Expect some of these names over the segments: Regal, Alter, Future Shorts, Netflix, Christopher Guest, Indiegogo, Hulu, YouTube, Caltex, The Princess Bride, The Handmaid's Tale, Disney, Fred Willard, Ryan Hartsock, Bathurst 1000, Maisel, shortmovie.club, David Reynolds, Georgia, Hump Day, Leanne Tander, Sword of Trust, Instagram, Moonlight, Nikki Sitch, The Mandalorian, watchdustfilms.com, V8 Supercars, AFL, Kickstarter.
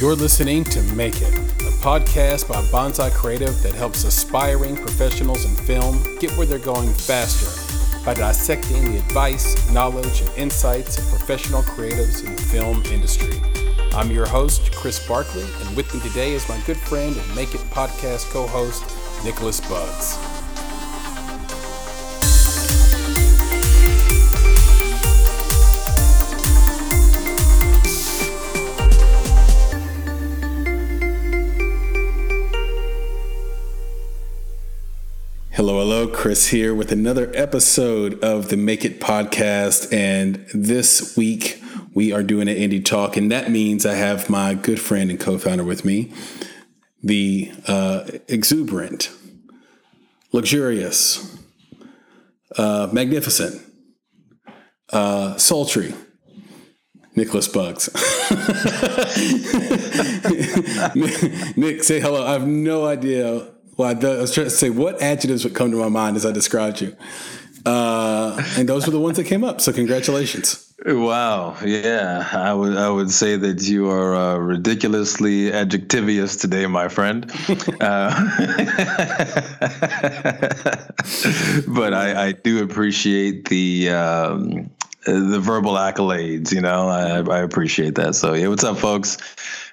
You're listening to Make It, a podcast by Bonsai Creative that helps aspiring professionals in film get where they're going faster by dissecting the advice, knowledge, and insights of professional creatives in the film industry. I'm your host, Chris Barkley, and with me today is my good friend and Make It podcast co-host, Nicholas Bugs. Hello, hello. Chris here with another episode of the Make It podcast. And this week we are doing an indie talk. And that means I have my good friend and co-founder with me, the exuberant, luxurious, magnificent, sultry, Nicholas Bugs. Nick, say hello. I have no idea. Well, I was trying to say what adjectives would come to my mind as I described you. And those were the ones that came up. So congratulations. Wow. Yeah. I would say that you are ridiculously adjectivious today, my friend. But I do appreciate the verbal accolades, you know, I appreciate that. So yeah, what's up, folks?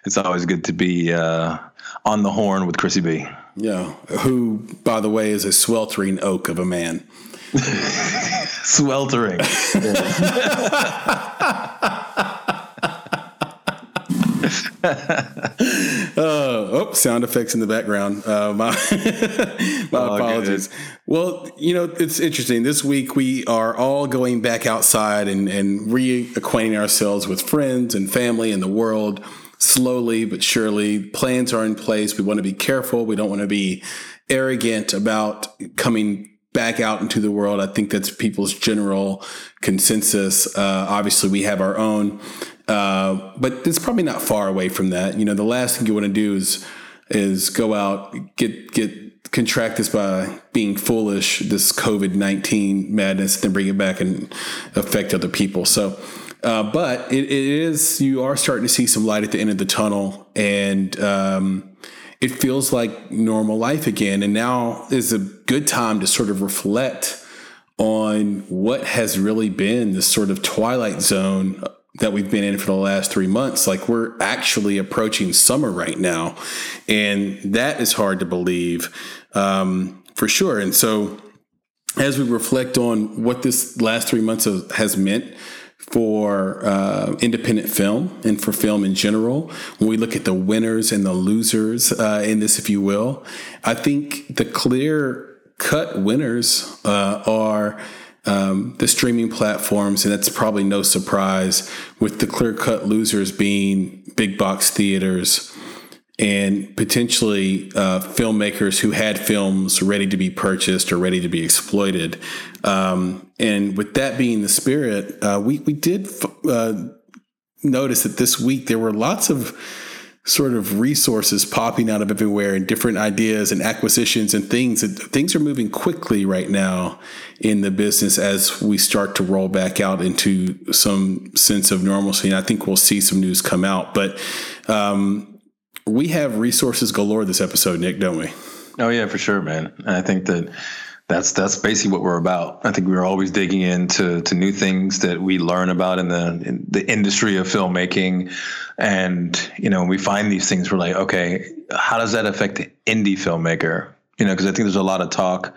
It's always good to be on the horn with Chrissy B. Yeah, who, by the way, is a sweltering oak of a man. Sweltering. Sound effects in the background. My apologies. Good. Well, you know, it's interesting. This week we are all going back outside and reacquainting ourselves with friends and family and the world. Slowly but surely, plans are in place. We want to be careful. We don't want to be arrogant about coming back out into the world. I think that's people's general consensus. Obviously, we have our own, but it's probably not far away from that. You know, the last thing you want to do is go out, contract this by being foolish, this COVID-19 madness, then bring it back and affect other people. So. But you are starting to see some light at the end of the tunnel, and it feels like normal life again. And now is a good time to sort of reflect on what has really been this sort of twilight zone that we've been in for the last 3 months. Like, we're actually approaching summer right now, and that is hard to believe for sure. And so as we reflect on what this last 3 months has meant for independent film and for film in general, when we look at the winners and the losers in this, if you will, I think the clear-cut winners are the streaming platforms, and that's probably no surprise, with the clear-cut losers being big box theaters and potentially filmmakers who had films ready to be purchased or ready to be exploited. And with that being the spirit, we did notice that this week there were lots of sort of resources popping out of everywhere and different ideas and acquisitions and things. And things are moving quickly right now in the business as we start to roll back out into some sense of normalcy. And I think we'll see some news come out. But we have resources galore this episode, Nick, don't we? Oh, yeah, for sure, man. I think that's basically what we're about. I think we're always digging into new things that we learn about in the industry of filmmaking. And, you know, when we find these things, we're like, okay, how does that affect the indie filmmaker? You know, because I think there's a lot of talk,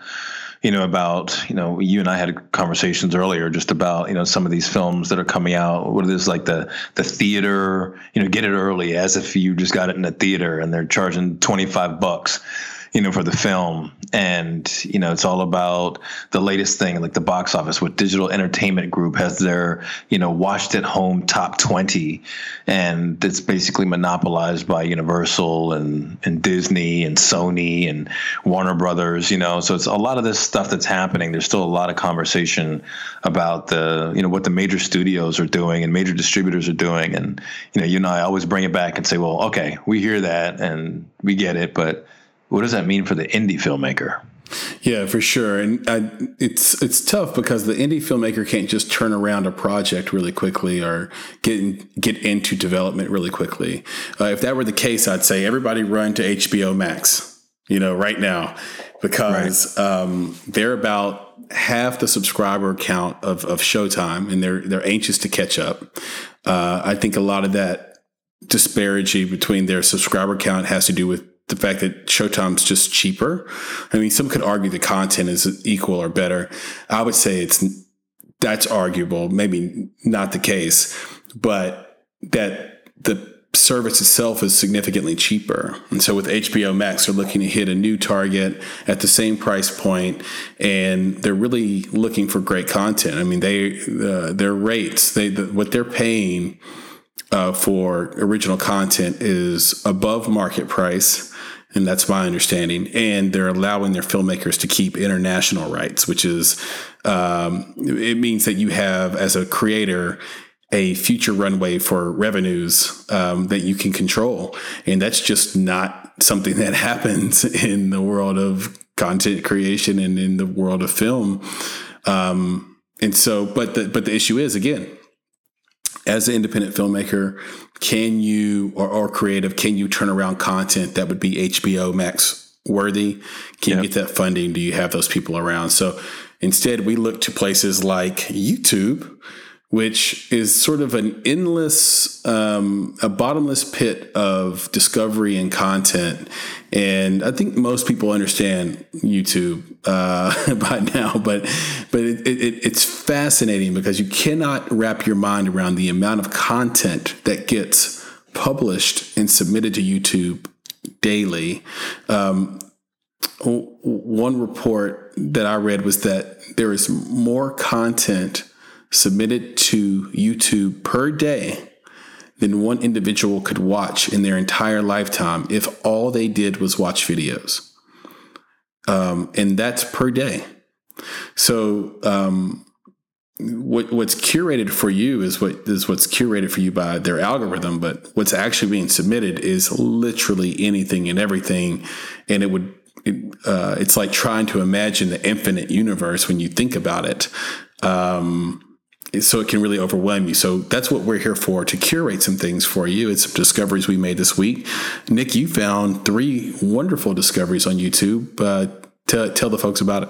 you know, about, you know, you and I had conversations earlier just about, you know, some of these films that are coming out. What is like the theater, you know, get it early as if you just got it in a theater and they're charging $25, you know, for the film. And, you know, it's all about the latest thing, like the box office. What Digital Entertainment Group has their, you know, watched at home top 20. And it's basically monopolized by Universal and Disney and Sony and Warner Brothers, you know. So it's a lot of this stuff that's happening. There's still a lot of conversation about the, you know, what the major studios are doing and major distributors are doing. And, you know, you and I always bring it back and say, well, okay, we hear that and we get it, but what does that mean for the indie filmmaker? Yeah, for sure. And it's tough because the indie filmmaker can't just turn around a project really quickly or get into development really quickly. If that were the case, I'd say everybody run to HBO Max, right now, because they're about half the subscriber count of Showtime, and they're anxious to catch up. I think a lot of that disparity between their subscriber count has to do with the fact that Showtime's just cheaper. I mean, some could argue the content is equal or better. I would say that's arguable, maybe not the case, but that the service itself is significantly cheaper. And so with HBO Max, they're looking to hit a new target at the same price point, and they're really looking for great content. I mean, their rates, what they're paying for original content is above market price. And that's my understanding. And they're allowing their filmmakers to keep international rights, which is, it means that you have, as a creator, a future runway for revenues that you can control. And that's just not something that happens in the world of content creation and in the world of film. And so, but the issue is, again, as an independent filmmaker, can you, or creative, can you turn around content that would be HBO Max worthy? Can you get that funding? Do you have those people around? So instead, we look to places like YouTube, which is sort of an endless, a bottomless pit of discovery and content. And I think most people understand YouTube by now, but it's fascinating because you cannot wrap your mind around the amount of content that gets published and submitted to YouTube daily. One report that I read was that there is more content submitted to YouTube per day than one individual could watch in their entire lifetime if all they did was watch videos. And that's per day. So what's curated for you is what's curated for you by their algorithm, but what's actually being submitted is literally anything and everything. And it's like trying to imagine the infinite universe when you think about it. So it can really overwhelm you. So that's what we're here for, to curate some things for you. It's some discoveries we made this week. Nick, you found 3 wonderful discoveries on YouTube. Tell the folks about it.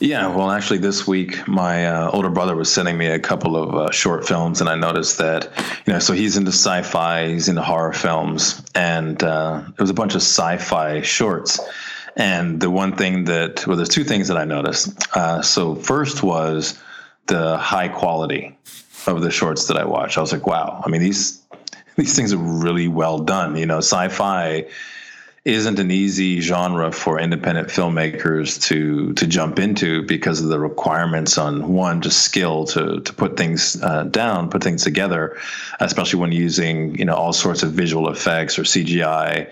Yeah, well, actually this week, my older brother was sending me a couple of short films, and I noticed that, so he's into sci-fi, he's into horror films, and there was a bunch of sci-fi shorts. And the one thing there's 2 things that I noticed. So first was the high quality of the shorts that I watched. I was like, wow, I mean, these things are really well done. Sci-fi isn't an easy genre for independent filmmakers to jump into because of the requirements on, one, just skill to put things down, put things together, especially when using, all sorts of visual effects or CGI,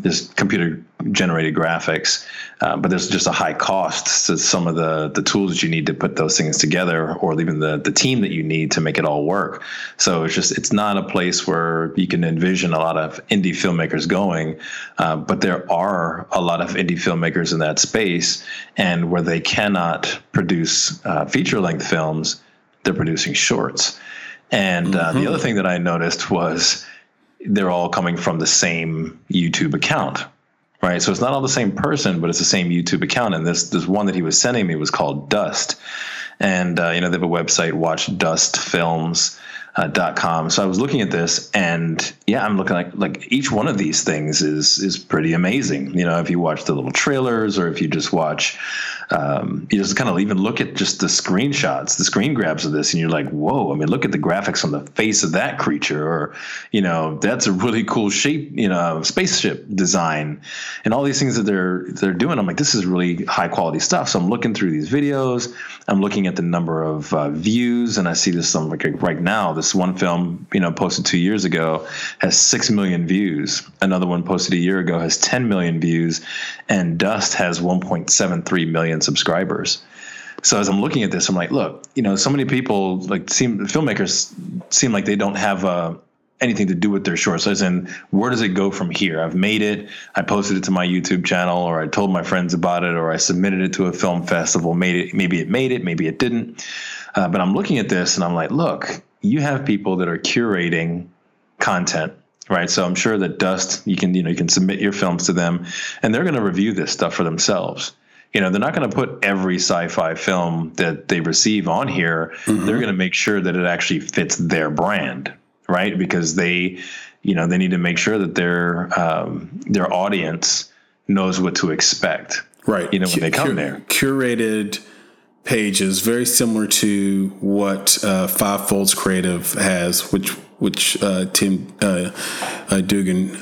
just computer generated graphics. But there's just a high cost to some of the tools that you need to put those things together, or even the team that you need to make it all work. So it's not a place where you can envision a lot of indie filmmakers going. But there are a lot of indie filmmakers in that space, and where they cannot produce feature-length films, they're producing shorts. And the other thing that I noticed was they're all coming from the same YouTube account, right? So it's not all the same person, but it's the same YouTube account. And this one that he was sending me was called Dust. And, they have a website, watchdustfilms.com. So I was looking at this, and I'm looking like each one of these things is pretty amazing. If you watch the little trailers, or if you just watch, you just kind of even look at just the screenshots, the screen grabs of this, and you're like, whoa, I mean, look at the graphics on the face of that creature, or, that's a really cool shape, spaceship design, and all these things that they're doing. I'm like, this is really high quality stuff. So I'm looking through these videos, I'm looking at the number of views, and I see this, I'm like, right now, this one film, posted 2 years ago has 6 million views. Another one posted a year ago has 10 million views, and Dust has 1.73 million subscribers. So as I'm looking at this, I'm like, look, so many people, filmmakers seem like they don't have anything to do with their shorts, as in where does it go from here? I've made it, I posted it to my YouTube channel, or I told my friends about it, or I submitted it to a film festival, made it, maybe it didn't. But I'm looking at this and I'm like, look, you have people that are curating content, right? So I'm sure that Dust, you can submit your films to them and they're going to review this stuff for themselves. You know, they're not going to put every sci-fi film that they receive on here. Mm-hmm. They're going to make sure that it actually fits their brand, right? Because they need to make sure that their audience knows what to expect, right? You know, when they come there. Curated pages, very similar to what Five Folds Creative has, which Tim Dugan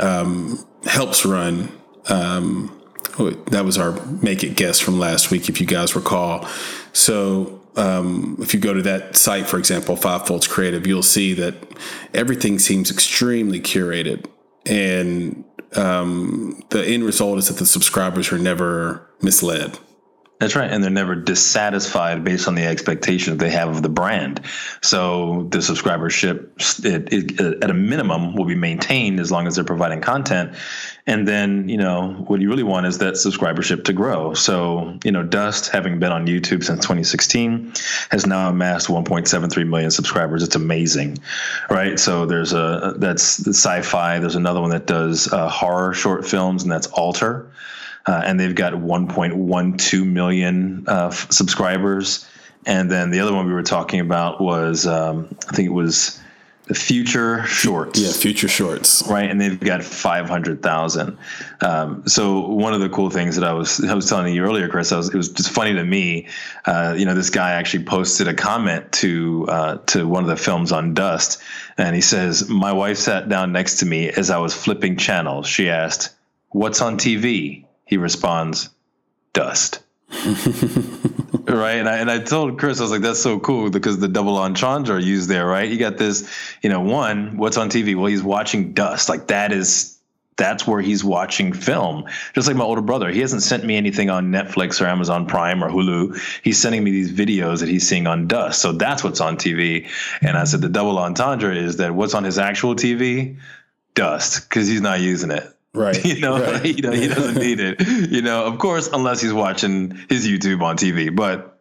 helps run. That was our Make It guest from last week, if you guys recall. So if you go to that site, for example, Five Folds Creative, you'll see that everything seems extremely curated. And the end result is that the subscribers are never misled. That's right. And they're never dissatisfied based on the expectations they have of the brand. So the subscribership, at a minimum, will be maintained as long as they're providing content. And then, you know, what you really want is that subscribership to grow. So, you know, Dust, having been on YouTube since 2016, has now amassed 1.73 million subscribers. It's amazing, right? So there's that's sci-fi. There's another one that does horror short films, and that's Alter. And they've got 1.12 million subscribers. And then the other one we were talking about was, I think it was the Future Shorts. Yeah, Future Shorts. Right. And they've got 500,000. So one of the cool things that I was telling you earlier, Chris, it was just funny to me. You know, this guy actually posted a comment to one of the films on Dust. And he says, "My wife sat down next to me as I was flipping channels. She asked, 'What's on TV?' He responds, 'Dust.'" Right. And I told Chris, I was like, that's so cool, because the double entendre used there, right? You got this, you know, one, what's on TV? Well, he's watching Dust. Like that's where he's watching film. Just like my older brother, he hasn't sent me anything on Netflix or Amazon Prime or Hulu. He's sending me these videos that he's seeing on Dust. So that's what's on TV. And I said, the double entendre is that what's on his actual TV? Dust, because he's not using it. Right. You know, right. He doesn't need it, you know, of course, unless he's watching his YouTube on TV. But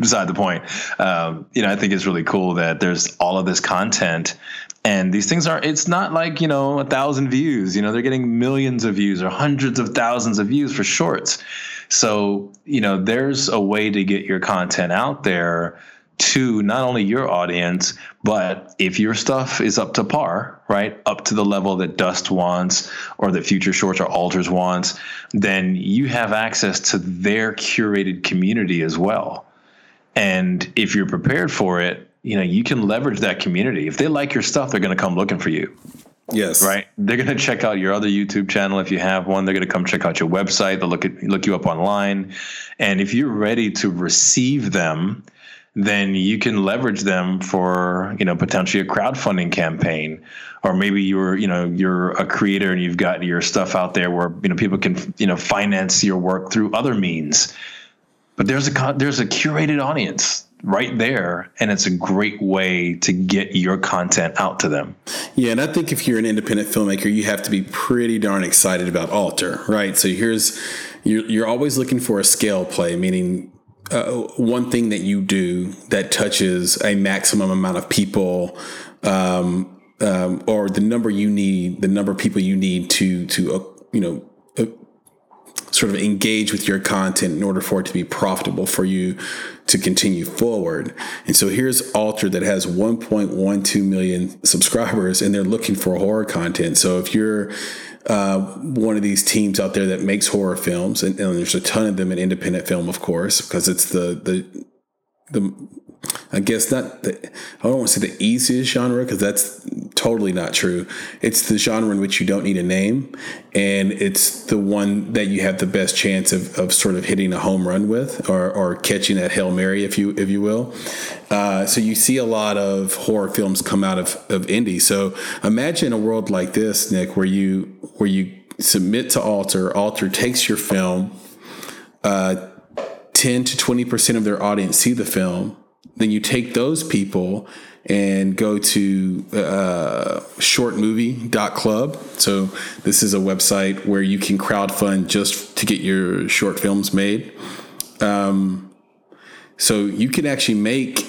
beside the point, you know, I think it's really cool that there's all of this content, and these things it's not like, you know, 1,000 views, you know, they're getting millions of views or hundreds of thousands of views for shorts. So, you know, there's a way to get your content out there to not only your audience, but if your stuff is up to par, right, up to the level that Dust wants or that Future Shorts or Alters wants, then you have access to their curated community as well. And if you're prepared for it, you know, you can leverage that community. If they like your stuff, they're going to come looking for you. Yes. Right. They're going to check out your other YouTube channel. If you have one, they're going to come check out your website. They'll look you up online. And if you're ready to receive them, then you can leverage them for, you know, potentially a crowdfunding campaign, or maybe you're a creator and you've got your stuff out there where, you know, people can, you know, finance your work through other means. But there's a curated audience right there, and it's a great way to get your content out to them. Yeah, and I think if you're an independent filmmaker, you have to be pretty darn excited about Alter, right? So you're always looking for a scale play, meaning one thing that you do that touches a maximum amount of people, or the number of people you need to sort of engage with your content in order for it to be profitable for you to continue forward. And so here's Alter that has 1.12 million subscribers, and they're looking for horror content. So if you're one of these teams out there that makes horror films, and there's a ton of them in independent film, of course, because it's the I guess I don't want to say the easiest genre, because that's totally not true. It's the genre in which you don't need a name, and it's the one that you have the best chance of sort of hitting a home run with, or catching that Hail Mary, if you will. So you see a lot of horror films come out of indie. So imagine a world like this, Nick, where you submit to Alter. Alter takes your film. 10 to 20% of their audience see the film. Then you take those people and go to shortmovie.club. So this is a website where you can crowdfund just to get your short films made. So you can actually make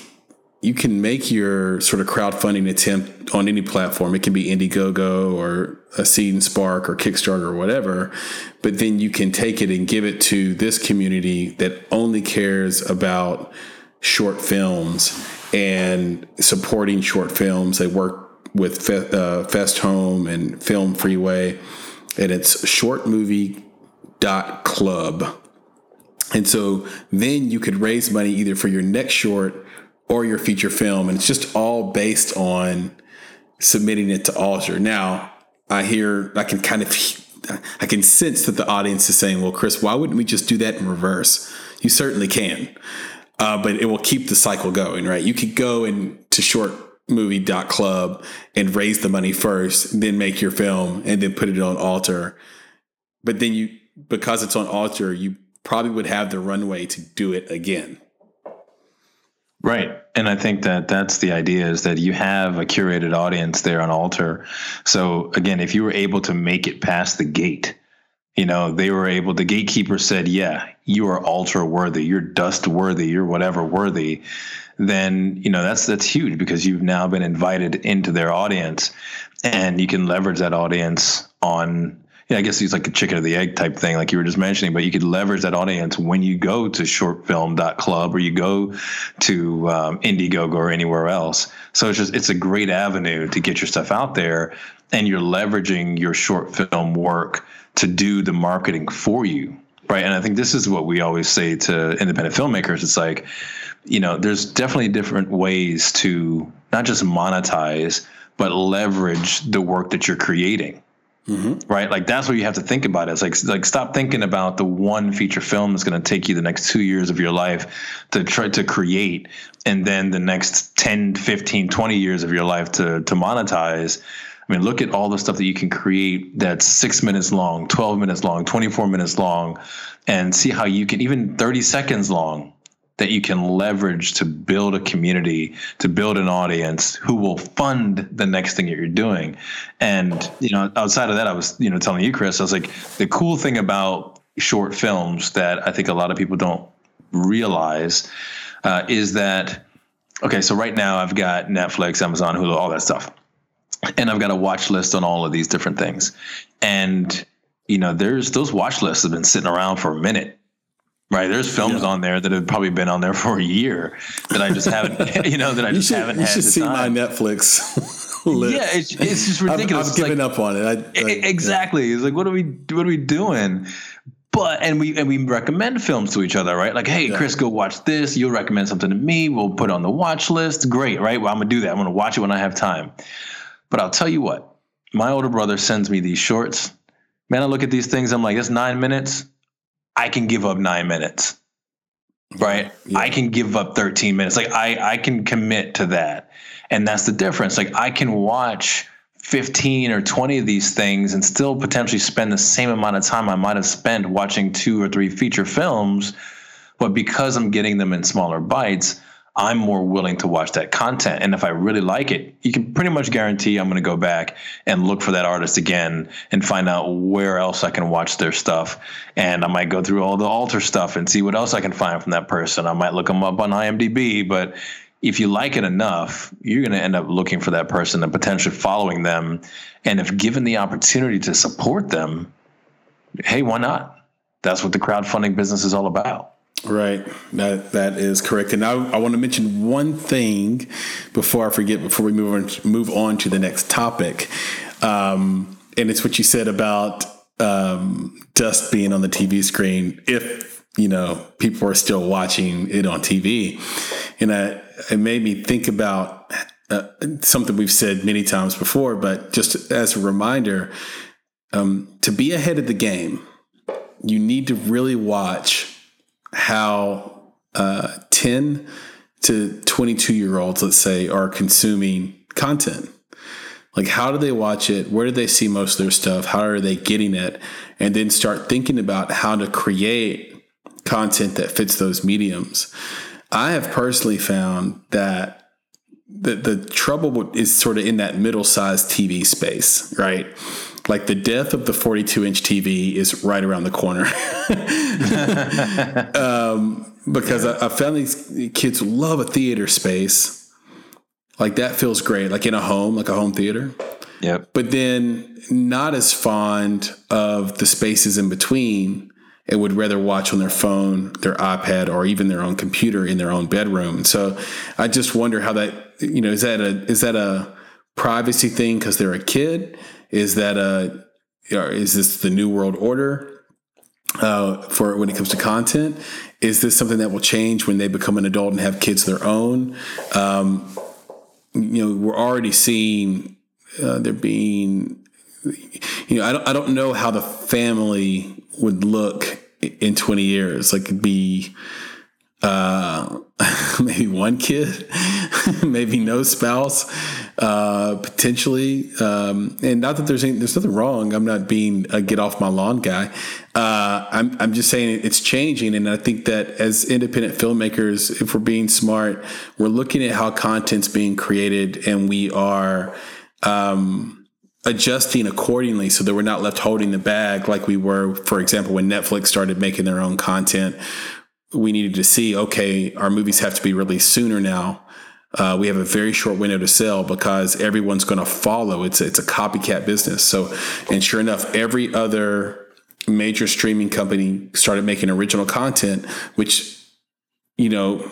your sort of crowdfunding attempt on any platform. It can be Indiegogo or a Seed&Spark or Kickstarter or whatever. But then you can take it and give it to this community that only cares about short films and supporting short films. They work with Fest Home and Film Freeway, and it's shortmovie.club. And so then you could raise money either for your next short or your feature film. And it's just all based on submitting it to Alter. Now, I can sense that the audience is saying, well, Chris, why wouldn't we just do that in reverse? You certainly can. But it will keep the cycle going, right? You could go into shortmovie.club and raise the money first, then make your film and then put it on Alter. But then because it's on Alter, you probably would have the runway to do it again. Right. And I think that that's the idea, is that you have a curated audience there on Alter. So again, if you were able to make it past the gate, you know, the gatekeeper said, yeah, you are Alter worthy, you're Dust worthy, you're whatever worthy. Then, you know, that's huge, because you've now been invited into their audience and you can leverage that audience on, I guess it's like a chicken or the egg type thing, like you were just mentioning, but you could leverage that audience when you go to shortfilm.club or you go to Indiegogo or anywhere else. So it's a great avenue to get your stuff out there, and you're leveraging your short film work to do the marketing for you. Right. And I think this is what we always say to independent filmmakers. It's like, you know, there's definitely different ways to not just monetize, but leverage the work that you're creating. Mm-hmm. Right. Like, that's what you have to think about. It's like stop thinking about the one feature film that's going to take you the next 2 years of your life to try to create, and then the next 10, 15, 20 years of your life to monetize. I mean, look at all the stuff that you can create that's 6 minutes long, 12 minutes long, 24 minutes long, and see how you can, even 30 seconds long, that you can leverage to build a community, to build an audience who will fund the next thing that you're doing. And, you know, outside of that, I was, you know, telling you, Chris, I was like, the cool thing about short films that I think a lot of people don't realize is that, okay, so right now I've got Netflix, Amazon, Hulu, all that stuff. And I've got a watch list on all of these different things. And, you know, those watch lists have been sitting around for a minute. Right. There's films on there that have probably been on there for a year that I just haven't, you know, that I just haven't had. You should see my Netflix list. Yeah, it's just ridiculous. I've given up on it. Exactly. Yeah. It's like, what are we doing? But, and we recommend films to each other, right? Like, hey, Chris, go watch this. You'll recommend something to me. We'll put it on the watch list. Great. Right. Well, I'm going to do that. I'm going to watch it when I have time. But I'll tell you what, my older brother sends me these shorts. Man, I look at these things. I'm like, that's 9 minutes. I can give up 9 minutes, right? Yeah. I can give up 13 minutes. Like I can commit to that. And that's the difference. Like I can watch 15 or 20 of these things and still potentially spend the same amount of time I might've spent watching 2 or 3 feature films. But because I'm getting them in smaller bites, I'm more willing to watch that content. And if I really like it, you can pretty much guarantee I'm going to go back and look for that artist again and find out where else I can watch their stuff. And I might go through all the Alter stuff and see what else I can find from that person. I might look them up on IMDb, but if you like it enough, you're going to end up looking for that person and potentially following them. And if given the opportunity to support them, hey, why not? That's what the crowdfunding business is all about. Right. That is correct. And I want to mention one thing before I forget, before we move on to the next topic. And it's what you said about Dust being on the TV screen, if, you know, people are still watching it on TV. And it made me think about something we've said many times before, but just as a reminder, to be ahead of the game, you need to really watch how 10 to 22 year olds, let's say, are consuming content. Like, how do they watch it? Where do they see most of their stuff? How are they getting it? And then start thinking about how to create content that fits those mediums. I have personally found that the trouble is sort of in that middle-sized TV space, right? Like the death of the 42-inch TV is right around the corner. Because I found these kids love a theater space. Like that feels great, like in a home, like a home theater. Yep. But then not as fond of the spaces in between and would rather watch on their phone, their iPad, or even their own computer in their own bedroom. So I just wonder how that, you know, is that a privacy thing because they're a kid? Is that a, is this the new world order for when it comes to content? Is this something that will change when they become an adult and have kids of their own? You know, we're already seeing there being, you know, I don't know how the family would look in 20 years. Like it'd be maybe one kid, maybe no spouse, potentially. And not that there's nothing wrong. I'm not being a get off my lawn guy. I'm just saying it's changing. And I think that as independent filmmakers, if we're being smart, we're looking at how content's being created and we are, adjusting accordingly so that we're not left holding the bag like we were, for example, when Netflix started making their own content. We needed to see, okay, our movies have to be released sooner now. We have a very short window to sell because everyone's going to follow. It's a copycat business. So, and sure enough, every other major streaming company started making original content, which, you know,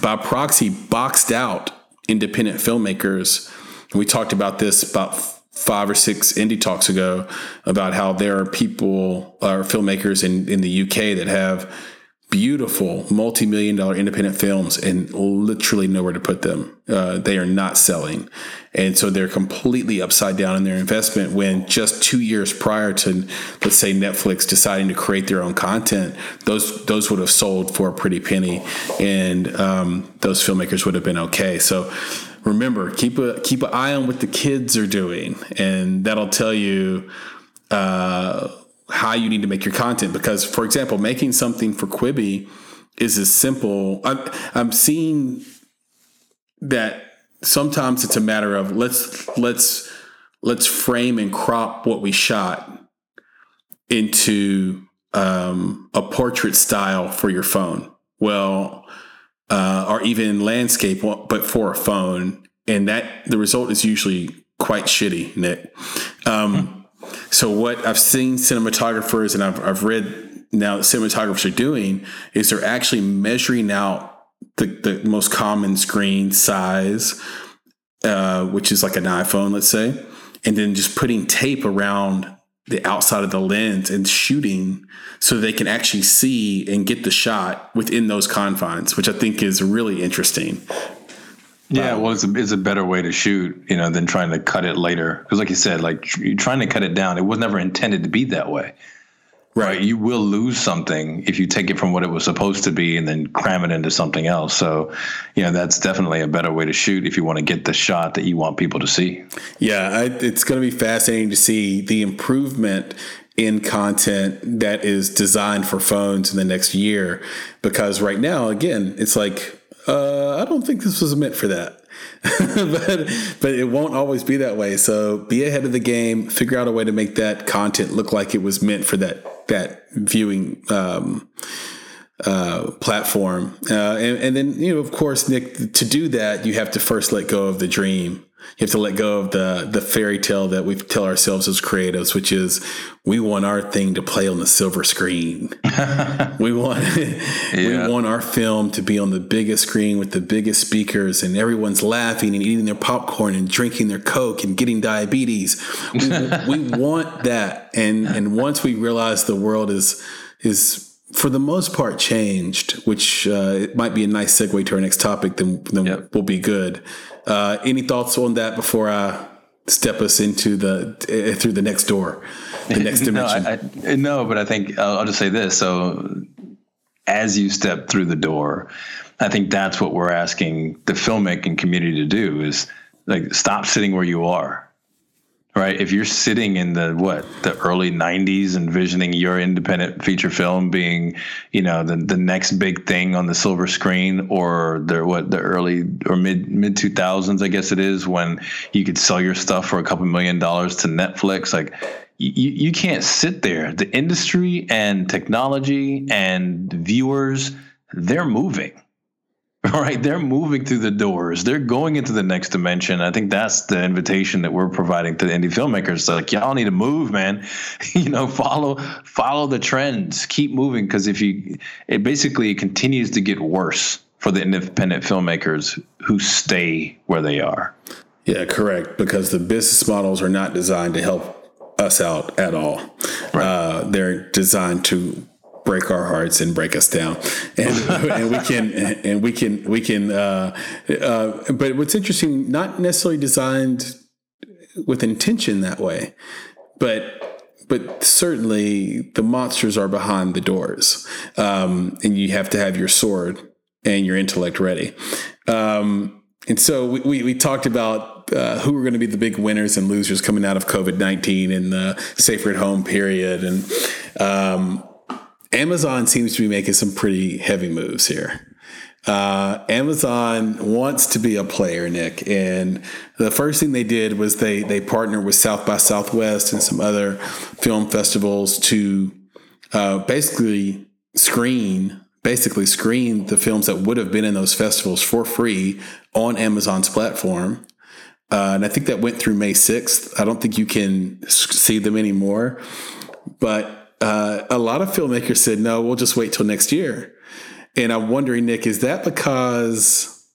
by proxy boxed out independent filmmakers. And we talked about this about 5 or 6 indie talks ago about how there are people or filmmakers in the UK that have beautiful multi-million-dollar independent films and literally nowhere to put them. They are not selling. And so they're completely upside down in their investment when just 2 years prior to, let's say, Netflix deciding to create their own content, those would have sold for a pretty penny and those filmmakers would have been okay. So remember, keep an eye on what the kids are doing, and that'll tell you how you need to make your content. Because, for example, making something for Quibi is as simple. I'm seeing that sometimes it's a matter of let's frame and crop what we shot into a portrait style for your phone. Well. Or even landscape, but for a phone. And that the result is usually quite shitty, Nick. So what I've seen cinematographers and I've read now that cinematographers are doing is they're actually measuring out the most common screen size, which is like an iPhone, let's say, and then just putting tape around the outside of the lens and shooting so they can actually see and get the shot within those confines, which I think is really interesting. Yeah. Well, it's a better way to shoot, you know, than trying to cut it later. Cause like you said, like trying to cut it down, it was never intended to be that way. Right. You will lose something if you take it from what it was supposed to be and then cram it into something else. So, you know, that's definitely a better way to shoot if you want to get the shot that you want people to see. Yeah, it's going to be fascinating to see the improvement in content that is designed for phones in the next year. Because right now, again, it's like, I don't think this was meant for that. but it won't always be that way. So be ahead of the game, figure out a way to make that content look like it was meant for that viewing platform. And then, you know, of course, Nick, to do that, you have to first let go of the dream. You have to let go of the fairy tale that we tell ourselves as creatives, which is we want our thing to play on the silver screen. We want our film to be on the biggest screen with the biggest speakers, and everyone's laughing and eating their popcorn and drinking their Coke and getting diabetes. We want that, and once we realize the world is for the most part changed, which it might be a nice segue to our next topic, then we'll be good. Any thoughts on that before I step us into through the next door, the next dimension? No, but I think I'll just say this. So as you step through the door, I think that's what we're asking the filmmaking community to do is like, stop sitting where you are. right? If you're sitting in the early 90s envisioning your independent feature film being, you know, the next big thing on the silver screen, or the early or mid 2000s, I guess it is, when you could sell your stuff for a couple $1 million to Netflix, like you can't sit there. The industry and technology and viewers, they're moving. All right, they're moving through the doors. They're going into the next dimension. I think that's the invitation that we're providing to the indie filmmakers. So like, y'all need to move, man. You know, follow the trends. Keep moving, because it continues to get worse for the independent filmmakers who stay where they are. Yeah, correct. Because the business models are not designed to help us out at all. Right. They're designed to break our hearts and break us down, and we can. But what's interesting, not necessarily designed with intention that way, but certainly the monsters are behind the doors, and you have to have your sword and your intellect ready. And so we talked about who are going to be the big winners and losers coming out of COVID-19 and the safer at home period, and Amazon seems to be making some pretty heavy moves here. Amazon wants to be a player, Nick. And the first thing they did was they partnered with South by Southwest and some other film festivals to basically screen the films that would have been in those festivals for free on Amazon's platform. And I think that went through May 6th. I don't think you can see them anymore, but a lot of filmmakers said, no, we'll just wait till next year. And I'm wondering, Nick, is that because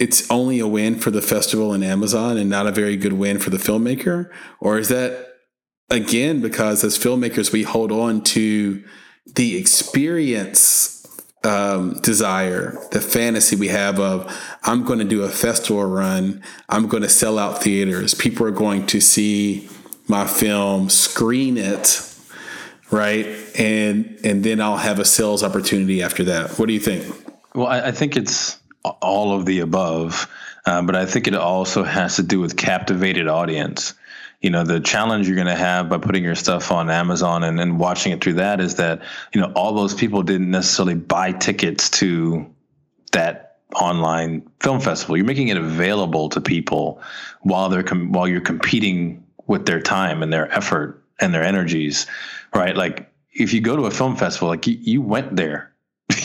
it's only a win for the festival and Amazon and not a very good win for the filmmaker? Or is that, again, because as filmmakers, we hold on to the experience desire, the fantasy we have of, I'm going to do a festival run. I'm going to sell out theaters. People are going to see my film, screen it. Right. And then I'll have a sales opportunity after that. What do you think? Well, I think it's all of the above, but I think it also has to do with captivated audience. You know, the challenge you're going to have by putting your stuff on Amazon and watching it through that is that, you know, all those people didn't necessarily buy tickets to that online film festival. You're making it available to people while you're competing with their time and their effort and their energies, right? Like if you go to a film festival, like you went there,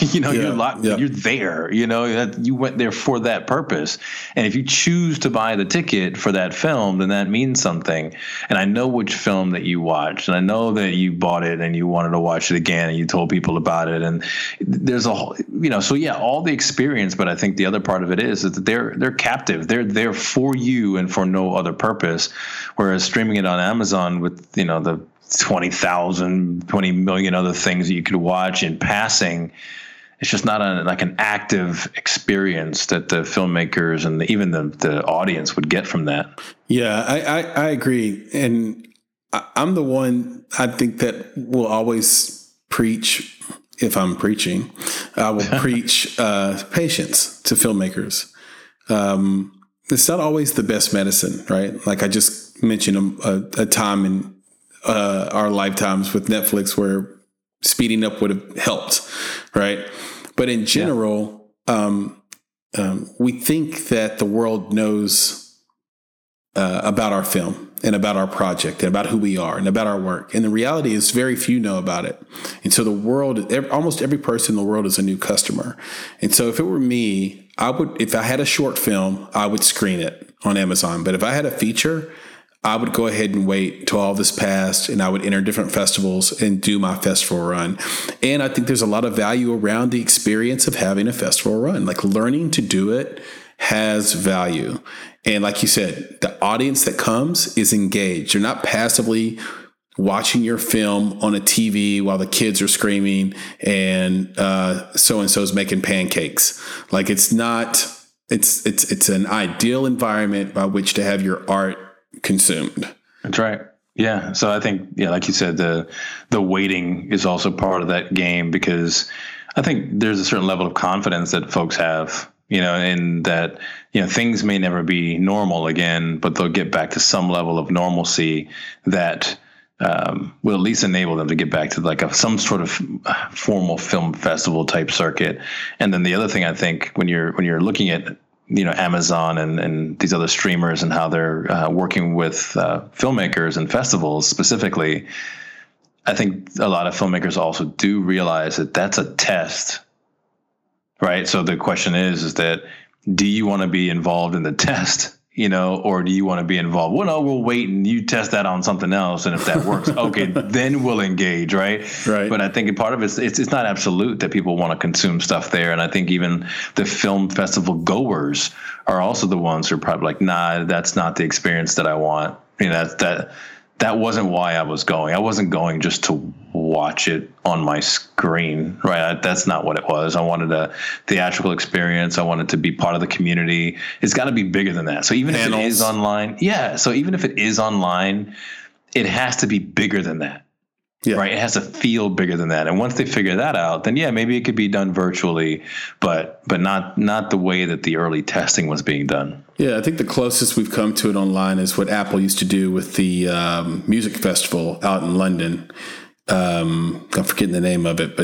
you know, you're there, you know, you went there for that purpose. And if you choose to buy the ticket for that film, then that means something. And I know which film that you watched, and I know that you bought it and you wanted to watch it again and you told people about it. And there's a whole, you know, so yeah, all the experience. But I think the other part of it is that they're captive. They're there for you and for no other purpose. Whereas streaming it on Amazon with, you know, the 20 million other things that you could watch in passing, it's just not an active experience that the filmmakers and even the audience would get from that. Yeah, I agree. And I'm the one, I think, that will always preach, if I'm preaching, I will preach patience to filmmakers. It's not always the best medicine, right? Like I just mentioned a time in our lifetimes with Netflix where speeding up would have helped. Right. But in general, we think that the world knows about our film and about our project and about who we are and about our work. And the reality is very few know about it. And so the world, almost every person in the world is a new customer. And so if it were me, if I had a short film, I would screen it on Amazon. But if I had a feature, I would go ahead and wait till all this passed, and I would enter different festivals and do my festival run. And I think there's a lot of value around the experience of having a festival run. Like learning to do it has value. And like you said, the audience that comes is engaged. You're not passively watching your film on a TV while the kids are screaming and so-and-so's making pancakes. Like it's not, it's an ideal environment by which to have your art consumed. That's right. Yeah. So I think, yeah, like you said, the waiting is also part of that game, because I think there's a certain level of confidence that folks have you know, and that, you know, things may never be normal again, but they'll get back to some level of normalcy that will at least enable them to get back to like some sort of formal film festival type circuit. And then the other thing I think when you're looking at, you know, Amazon and these other streamers and how they're working with filmmakers and festivals specifically, I think a lot of filmmakers also do realize that that's a test, right? So the question is that, do you want to be involved in the test, you know, or do you want to be involved? Well, no, we'll wait and you test that on something else. And if that works, okay, then we'll engage. Right. Right. But I think part of it's not absolute that people want to consume stuff there. And I think even the film festival goers are also the ones who are probably like, nah, that's not the experience that I want. You know, that wasn't why I was going. I wasn't going just to watch it on my screen, right? That's not what it was. I wanted a theatrical experience. I wanted to be part of the community. It's got to be bigger than that. So even if it is online, yeah. So even if it is online, it has to be bigger than that, yeah. Right? It has to feel bigger than that. And once they figure that out, then yeah, maybe it could be done virtually, but not the way that the early testing was being done. Yeah, I think the closest we've come to it online is what Apple used to do with the music festival out in London. I'm forgetting the name of it,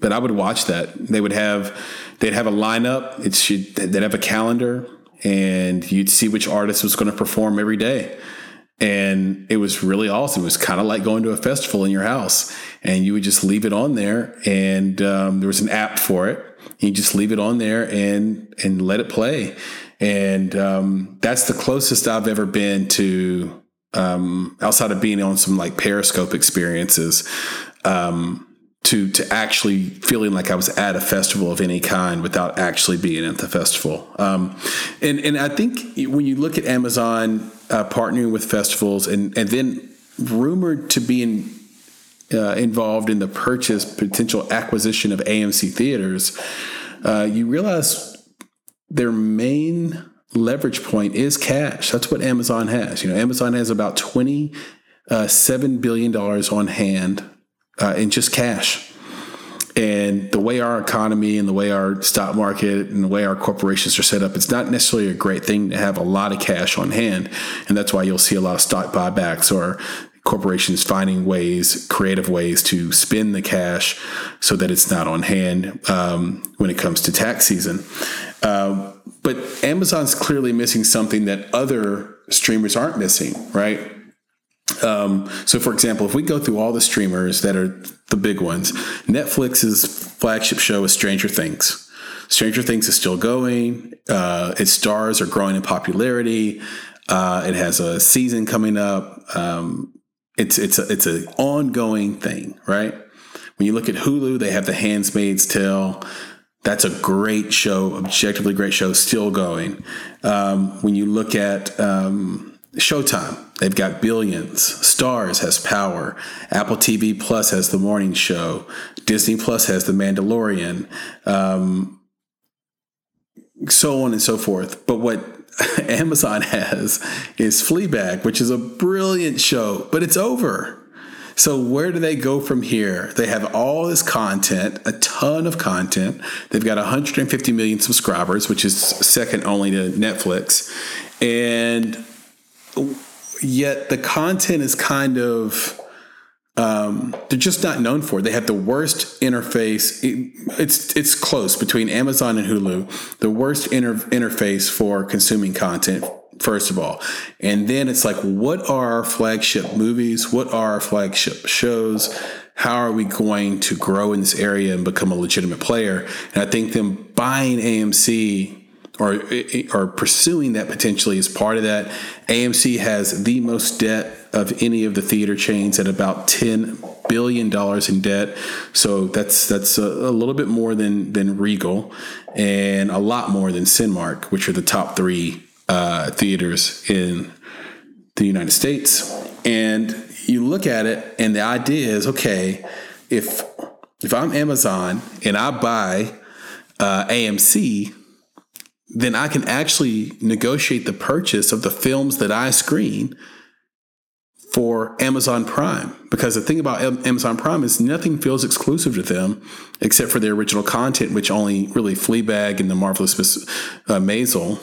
but I would watch that. They'd have a lineup. They'd have a calendar, and you'd see which artist was going to perform every day. And it was really awesome. It was kind of like going to a festival in your house, and you would just leave it on there. And there was an app for it. You just leave it on there and let it play. And that's the closest I've ever been to, outside of being on some like Periscope experiences, to actually feeling like I was at a festival of any kind without actually being at the festival. And I think when you look at Amazon partnering with festivals and then rumored to be involved in the potential acquisition of AMC theaters, you realize their main leverage point is cash. That's what Amazon has. You know, Amazon has about $27 billion on hand in just cash. And the way our economy and the way our stock market and the way our corporations are set up, it's not necessarily a great thing to have a lot of cash on hand. And that's why you'll see a lot of stock buybacks or corporations finding creative ways to spend the cash so that it's not on hand when it comes to tax season. But Amazon's clearly missing something that other streamers aren't missing, right? So, for example, if we go through all the streamers that are the big ones, Netflix's flagship show is Stranger Things. Stranger Things is still going. Its stars are growing in popularity. It has a season coming up. It's an ongoing thing, right? When you look at Hulu, they have The Handmaid's Tale. That's a great show, objectively great show, still going. When you look at Showtime, they've got Billions. Stars has Power. Apple TV Plus has The Morning Show. Disney Plus has The Mandalorian. So on and so forth. But what Amazon has is Fleabag, which is a brilliant show, but it's over. So where do they go from here? They have all this content, a ton of content. They've got 150 million subscribers, which is second only to Netflix. And yet the content is kind of, they're just not known for it. They have the worst interface. It's close between Amazon and Hulu, the worst interface for consuming content. First of all. And then it's like, what are our flagship movies? What are our flagship shows? How are we going to grow in this area and become a legitimate player? And I think them buying AMC or pursuing that potentially is part of that. AMC has the most debt of any of the theater chains at about $10 billion in debt. So that's a little bit more than Regal and a lot more than Cinemark, which are the top three theaters in the United States. And you look at it and the idea is, okay, if I'm Amazon and I buy AMC, then I can actually negotiate the purchase of the films that I screen for Amazon Prime, because the thing about Amazon Prime is nothing feels exclusive to them except for their original content, which only really Fleabag and The Marvelous Miss Maisel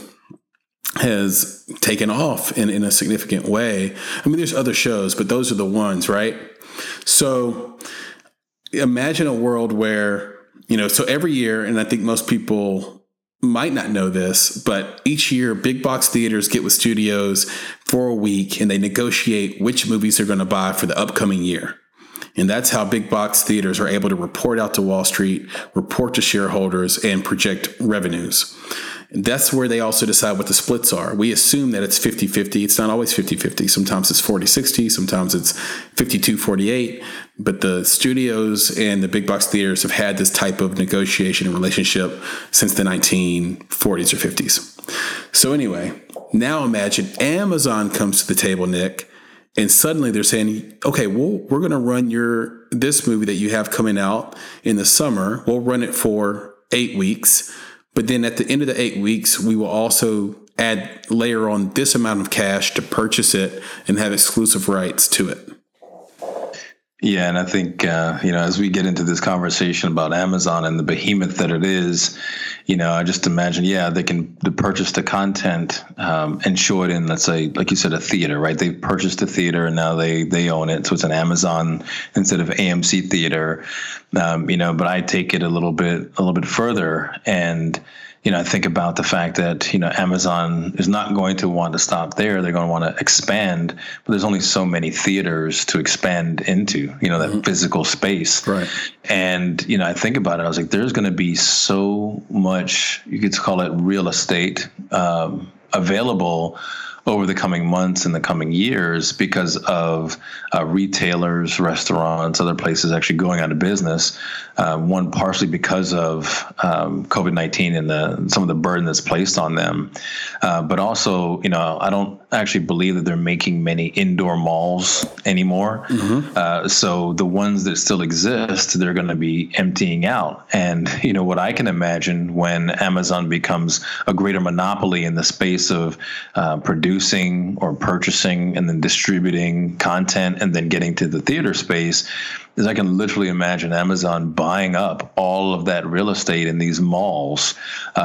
has taken off in a significant way. I mean, there's other shows, but those are the ones, right? So imagine a world where, you know, so every year, and I think most people might not know this, but each year big box theaters get with studios for a week and they negotiate which movies they're going to buy for the upcoming year. And that's how big box theaters are able to report out to Wall Street, report to shareholders, and project revenues. And that's where they also decide what the splits are. We assume that it's 50-50. It's not always 50-50. Sometimes it's 40-60. Sometimes it's 52-48. But the studios and the big box theaters have had this type of negotiation and relationship since the 1940s or 50s. So anyway, now imagine Amazon comes to the table, Nick, and suddenly they're saying, okay, well, we're going to run this movie that you have coming out in the summer. We'll run it for 8 weeks. But then at the end of the 8 weeks, we will also layer on this amount of cash to purchase it and have exclusive rights to it. Yeah, and I think, as we get into this conversation about Amazon and the behemoth that it is, you know, I just imagine, they can purchase the content and show it in, let's say, like you said, a theater, right? They purchased a theater and now they own it. So it's an Amazon instead of AMC theater, but I take it a little bit further. And, you know, I think about the fact that, you know, Amazon is not going to want to stop there. They're going to want to expand, but there's only so many theaters to expand into, you know, that physical space. Right. And, you know, I think about it. I was like, there's going to be so much, you could call it real estate, available over the coming months and the coming years because of retailers, restaurants, other places actually going out of business. One partially because of COVID-19 and some of the burden that's placed on them. But also, you know, I don't actually believe that they're making many indoor malls anymore. Mm-hmm. So the ones that still exist, they're going to be emptying out. And, you know, what I can imagine when Amazon becomes a greater monopoly in the space of producing or purchasing and then distributing content and then getting to the theater space, is I can literally imagine Amazon buying up all of that real estate in these malls,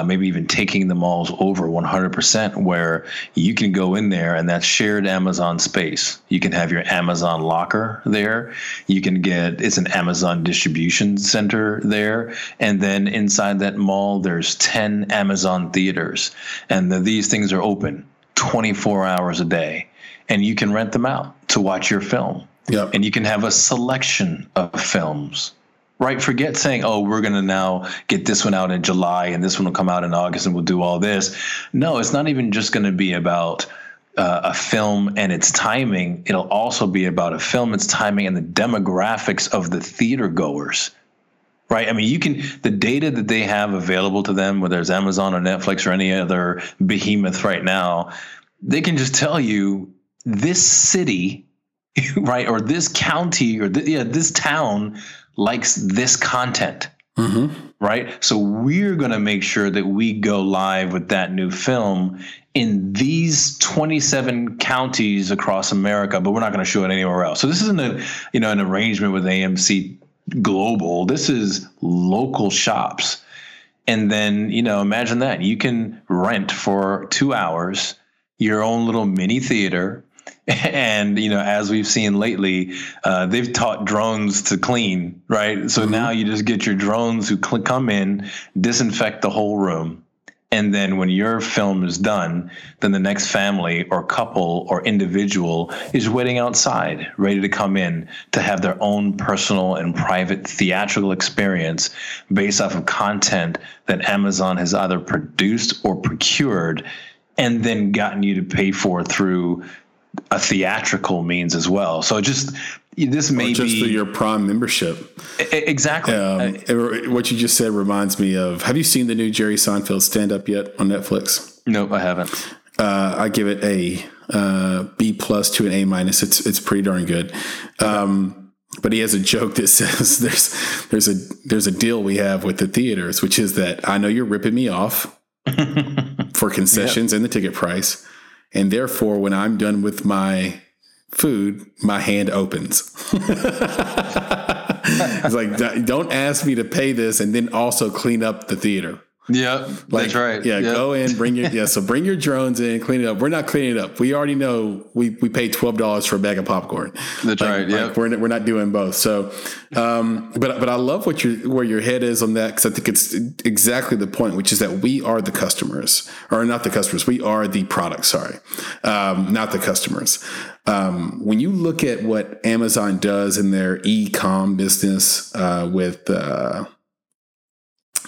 maybe even taking the malls over 100%, where you can go in there and that's shared Amazon space. You can have your Amazon locker there. You can get, it's an Amazon distribution center there. And then inside that mall, there's 10 Amazon theaters. And these things are open 24 hours a day. And you can rent them out to watch your film. Yep. And you can have a selection of films, right? Forget saying, oh, we're going to now get this one out in July and this one will come out in August and we'll do all this. No, it's not even just going to be about a film and its timing. It'll also be about a film, its timing, and the demographics of the theater goers. Right. I mean, the data that they have available to them, whether it's Amazon or Netflix or any other behemoth right now, they can just tell you this city, right, or this county, or this town likes this content, right? So we're going to make sure that we go live with that new film in these 27 counties across America, but we're not going to show it anywhere else. So this isn't an arrangement with AMC Global. This is local shops. And then, you know, imagine that. You can rent for 2 hours your own little mini theater. And, you know, as we've seen lately, they've taught drones to clean, right? So now you just get your drones who come in, disinfect the whole room. And then when your film is done, then the next family or couple or individual is waiting outside, ready to come in to have their own personal and private theatrical experience based off of content that Amazon has either produced or procured and then gotten you to pay for through a theatrical means as well. So just this may be just through your Prime membership. Exactly. What you just said reminds me of, have you seen the new Jerry Seinfeld stand-up yet on Netflix? Nope, I haven't. I give it a B+ to an A-. It's pretty darn good. But he has a joke that says there's a deal we have with the theaters, which is that I know you're ripping me off for concessions and the ticket price. And therefore, when I'm done with my food, my hand opens. It's like, don't ask me to pay this and then also clean up the theater. Yeah, like, that's right. Yeah, yep. Go in, bring your so bring your drones in, clean it up. We're not cleaning it up. We already know we paid $12 for a bag of popcorn. That's right. Yeah, like we're not doing both. So, but I love what where your head is on that, because I think it's exactly the point, which is that we are the customers, or not the customers. We are the product. Sorry, not the customers. When you look at what Amazon does in their e-com business with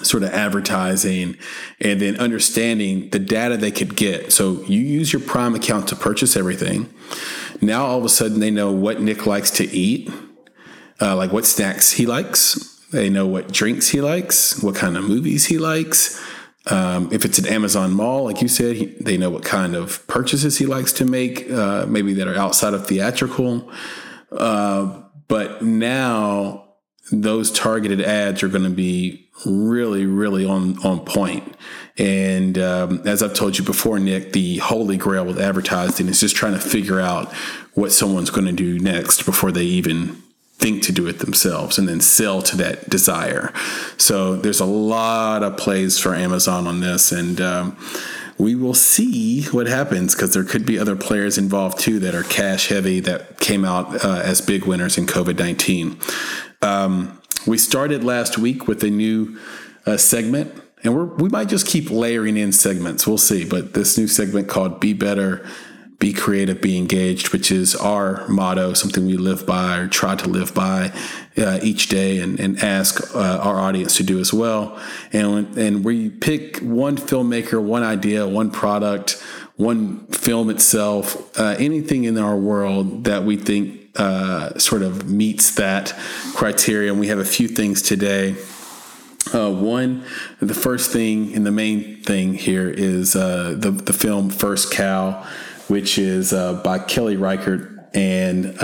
sort of advertising and then understanding the data they could get. So you use your Prime account to purchase everything. Now, all of a sudden they know what Nick likes to eat, like what snacks he likes. They know what drinks he likes, what kind of movies he likes. If it's an Amazon mall, like you said, they know what kind of purchases he likes to make, maybe that are outside of theatrical. But now those targeted ads are going to be really, really on point. And as I've told you before, Nick, the holy grail with advertising is just trying to figure out what someone's going to do next before they even think to do it themselves, and then sell to that desire. So there's a lot of plays for Amazon on this, and we will see what happens, because there could be other players involved too that are cash heavy that came out as big winners in COVID-19. We started last week with a new segment, and we might just keep layering in segments. We'll see. But this new segment called Be Better, Be Creative, Be Engaged, which is our motto, something we live by or try to live by each day, and ask our audience to do as well. And we pick one filmmaker, one idea, one product, one film itself, anything in our world that we think sort of meets that criteria. And we have a few things today. The first thing and the main thing here is the film First Cow, which is by Kelly Reichert, and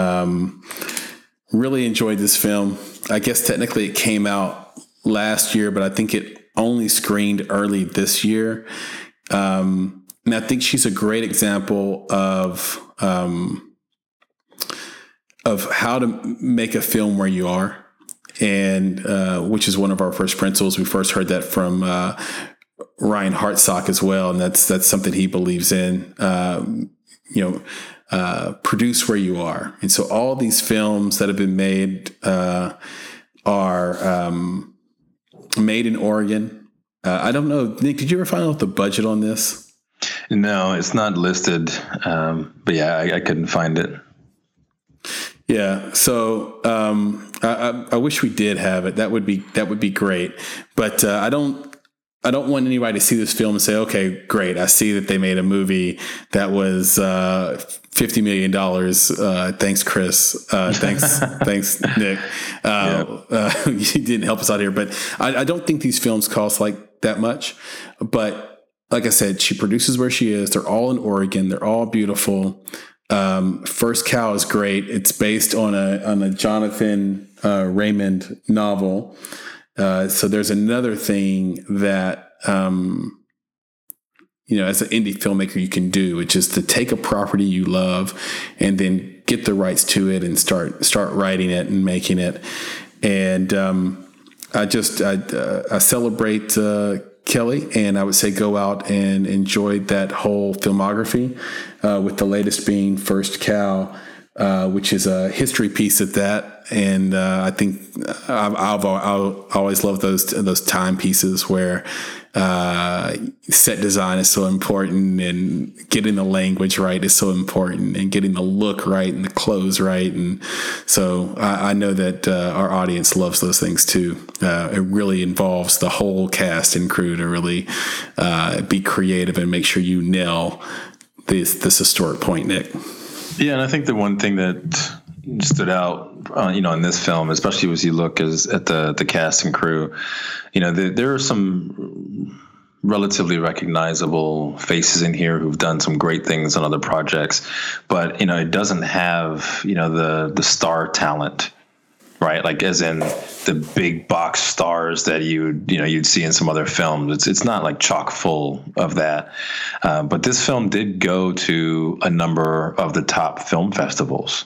really enjoyed this film. I guess technically it came out last year, but I think it only screened early this year. And I think she's a great example of how to make a film where you are, and which is one of our first principles. We first heard that from Ryan Hartsock as well, and that's something he believes in. Produce where you are, and so all these films that have been made are made in Oregon. I don't know, Nick, did you ever find out the budget on this? No, it's not listed, but yeah, I couldn't find it. Yeah, so I wish we did have it. That would be great. But I don't want anybody to see this film and say, okay, great, I see that they made a movie that was $50 million. Thanks, Chris. Thanks, Nick. You didn't help us out here. But I don't think these films cost like that much. But like I said, she produces where she is. They're all in Oregon. They're all beautiful. First Cow is great. It's based on a Jonathan Raymond novel. So there's another thing that, as an indie filmmaker you can do, which is to take a property you love and then get the rights to it and start writing it and making it. And I celebrate Kelly, and I would say go out and enjoy that whole filmography, with the latest being First Cow, which is a history piece at that. And I think I've always loved those time pieces where set design is so important, and getting the language right is so important, and getting the look right and the clothes right. And so I know that our audience loves those things too. It really involves the whole cast and crew to really be creative and make sure you nail this historic point, Nick. Yeah, and I think the one thing that stood out, in this film, especially as you look at the cast and crew, there are some relatively recognizable faces in here who've done some great things on other projects, but it doesn't have the star talent. right? Like as in the big box stars that you'd see in some other films. It's not like chock full of that. But this film did go to a number of the top film festivals.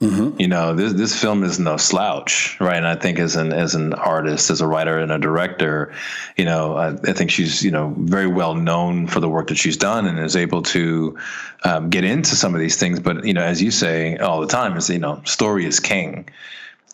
Mm-hmm. You know, this film is no slouch, right? And I think as an artist, as a writer and a director, you know, I think she's, you know, very well known for the work that she's done and is able to get into some of these things. But, you know, as you say all the time, is, you know, story is king.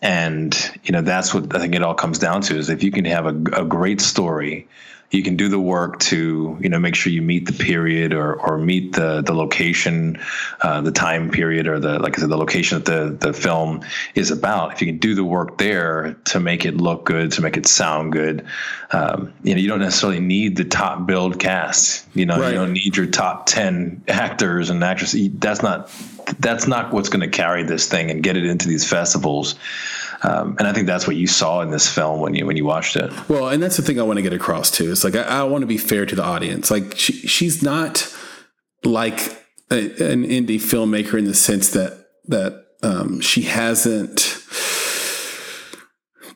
And, you know, that's what I think it all comes down to, is if you can have a great story, you can do the work to, you know, make sure you meet the period or meet the location, the time period, or the, like I said, the location that the film is about. If you can do the work there to make it look good, to make it sound good, you know, you don't necessarily need the top build cast. You know, right. You don't need your top 10 actors and actresses. That's not what's going to carry this thing and get it into these festivals. And I think that's what you saw in this film when you watched it. Well, and that's the thing I want to get across too. It's like, I want to be fair to the audience. Like she's not like an indie filmmaker in the sense that she hasn't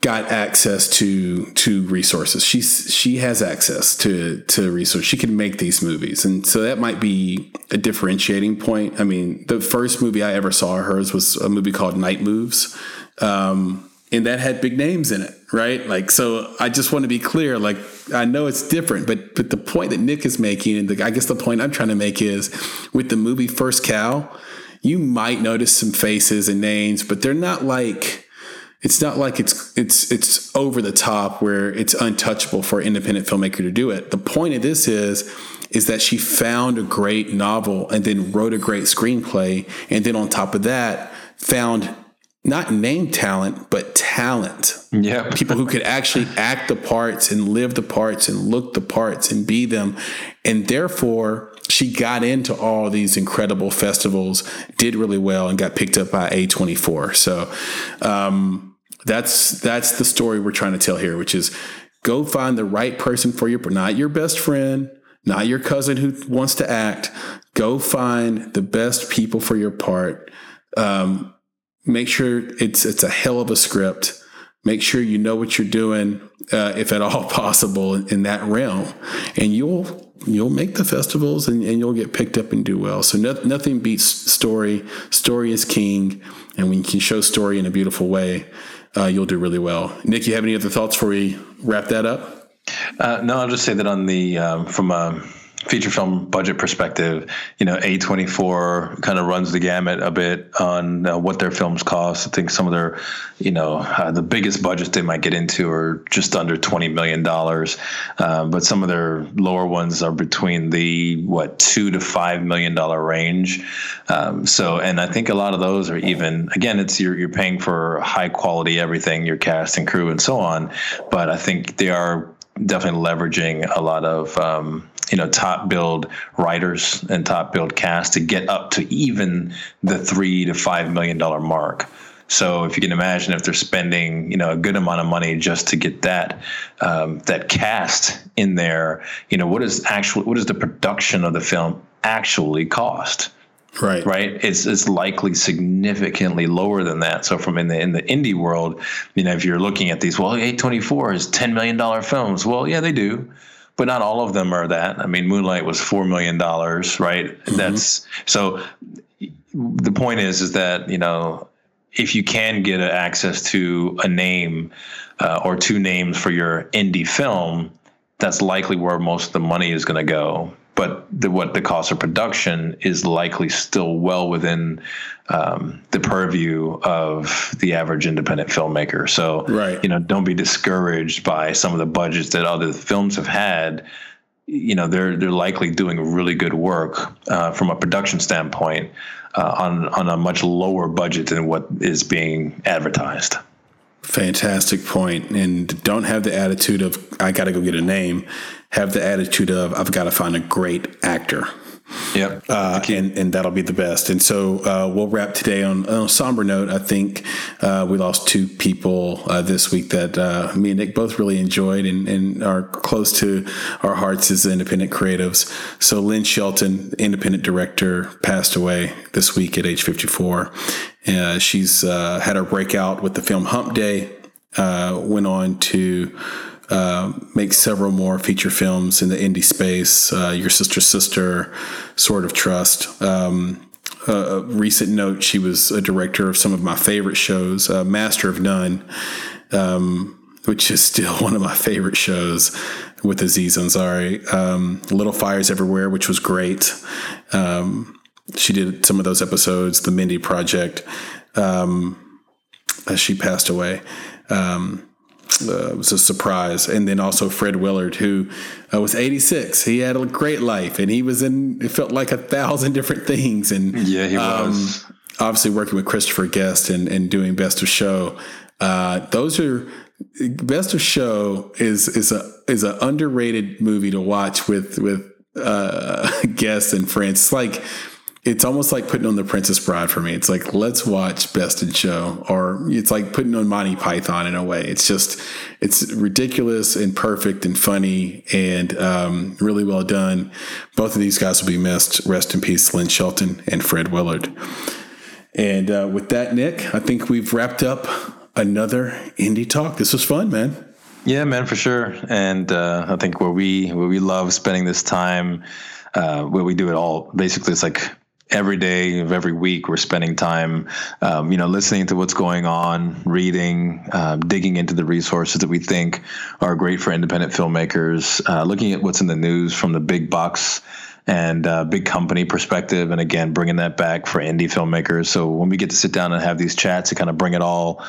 got access to resources. She has access to resources. She can make these movies. And so that might be a differentiating point. I mean, the first movie I ever saw of hers was a movie called Night Moves. And that had big names in it, right? Like, so I just want to be clear, like, I know it's different, but the point that Nick is making, and I guess the point I'm trying to make is with the movie First Cow, you might notice some faces and names, but they're not like, it's not like it's over the top where it's untouchable for an independent filmmaker to do it. The point of this is that she found a great novel and then wrote a great screenplay. And then on top of that, found not name talent, but talent. Yeah. People who could actually act the parts and live the parts and look the parts and be them. And therefore, she got into all these incredible festivals, did really well, and got picked up by A24. So that's the story we're trying to tell here, which is go find the right person for your, not your best friend, not your cousin who wants to act. Go find the best people for your part. Make sure it's a hell of a script. Make sure you know what you're doing, if at all possible, in that realm, and you'll make the festivals and you'll get picked up and do well. So nothing beats story. Story is king, and when you can show story in a beautiful way, you'll do really well. Nick, you have any other thoughts before we wrap that up? No, I'll just say that on the from a feature film budget perspective, you know, A24 kind of runs the gamut a bit on what their films cost. I think some of their, you know, the biggest budgets they might get into are just under $20 million. But some of their lower ones are between the, $2 to $5 million range. And I think a lot of those are even, again, it's you're paying for high quality everything, your cast and crew and so on. But I think they are definitely leveraging a lot of, you know, top build writers and top build cast to get up to even the $3 to $5 million mark. So if you can imagine, if they're spending, you know, a good amount of money just to get that that cast in there, you know, what is the production of the film actually cost? Right. Right. It's likely significantly lower than that. So from in the indie world, you know, if you're looking at these, well, A24 is $10 million films. Well, yeah, they do. But not all of them are that. I mean, Moonlight was $4 million, right? Mm-hmm. That's so. The point is that, you know, if you can get access to a name or two names for your indie film, that's likely where most of the money is going to go. But what the cost of production is likely still well within the purview of the average independent filmmaker. So, right. You know, don't be discouraged by some of the budgets that other films have had. You know, they're likely doing really good work from a production standpoint on a much lower budget than what is being advertised. Fantastic point. And don't have the attitude of, I got to go get a name. Have the attitude of, I've got to find a great actor. Yep. And that'll be the best. And so we'll wrap today on a somber note. I think we lost two people this week that me and Nick both really enjoyed and are close to our hearts as independent creatives. So Lynn Shelton, independent director, passed away this week at age 54. She's had her breakout with the film Hump Day, went on to make several more feature films in the indie space, Your Sister's Sister, Sword of Trust. A recent note, she was a director of some of my favorite shows, Master of None, which is still one of my favorite shows with Aziz Ansari. Little Fires Everywhere, which was great. She did some of those episodes, The Mindy Project. She passed away. It was a surprise. And then also Fred Willard, who was 86. He had a great life, and he was in, it felt like 1,000 different things. And yeah, he was obviously working with Christopher Guest and doing Best of Show. Best of Show is an underrated movie to watch with Guest and Friends. It's almost like putting on The Princess Bride for me. It's like, let's watch Best in Show, or it's like putting on Monty Python in a way. It's just, it's ridiculous and perfect and funny and really well done. Both of these guys will be missed. Rest in peace, Lynn Shelton and Fred Willard. And with that, Nick, I think we've wrapped up another Indie Talk. This was fun, man. Yeah, man, for sure. And I think where we love spending this time, where we do it all, basically, it's like, every day of every week, we're spending time, listening to what's going on, reading, digging into the resources that we think are great for independent filmmakers, looking at what's in the news from the big box and big company perspective. And again, bringing that back for indie filmmakers. So when we get to sit down and have these chats and kind of bring it all,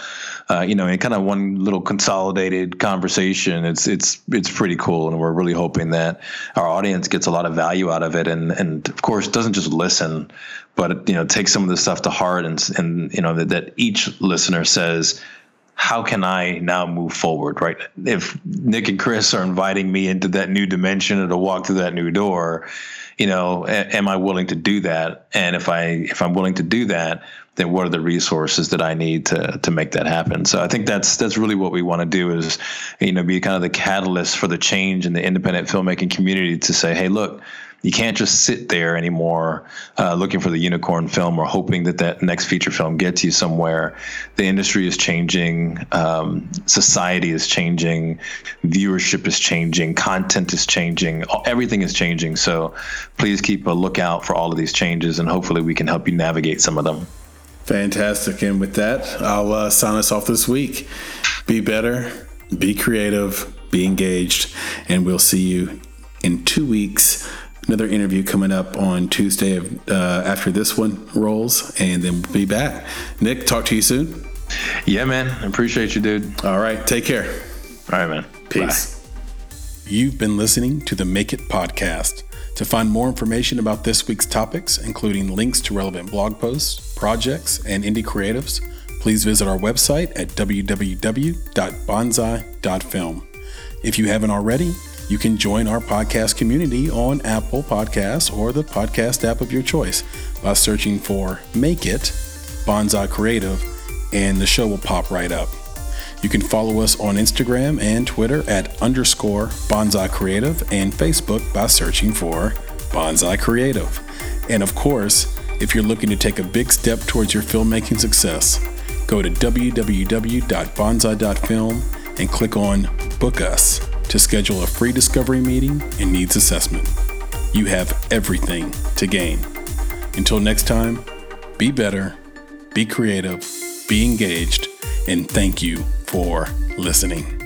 in kind of one little consolidated conversation, it's pretty cool. And we're really hoping that our audience gets a lot of value out of it. And of course, doesn't just listen, but, take some of this stuff to heart and that each listener says, how can I now move forward, right? If Nick and Chris are inviting me into that new dimension or to walk through that new door, am I willing to do that? And if I'm willing to do that, then what are the resources that I need to make that happen? So I think that's really what we want to do is, be kind of the catalyst for the change in the independent filmmaking community to say, hey, look, you can't just sit there anymore looking for the unicorn film or hoping that next feature film gets you somewhere. The industry is changing. Society is changing. Viewership is changing. Content is changing. Everything is changing. So please keep a lookout for all of these changes, and hopefully we can help you navigate some of them. Fantastic. And with that, I'll sign us off this week. Be better. Be creative. Be engaged. And we'll see you in 2 weeks. Another interview coming up on Tuesday after this one rolls, and then we'll be back. Nick, talk to you soon. Yeah, man. I appreciate you, dude. All right. Take care. All right, man. Peace. Bye. You've been listening to the Make It Podcast. To find more information about this week's topics, including links to relevant blog posts, projects, and indie creatives, please visit our website at www.bonsai.film. If you haven't already, you can join our podcast community on Apple Podcasts or the podcast app of your choice by searching for Make It, Bonsai Creative, and the show will pop right up. You can follow us on Instagram and Twitter at _Bonsai Creative and Facebook by searching for Bonsai Creative. And of course, if you're looking to take a big step towards your filmmaking success, go to www.bonsai.film and click on Book Us to schedule a free discovery meeting and needs assessment. You have everything to gain. Until next time, be better, be creative, be engaged, and thank you for listening.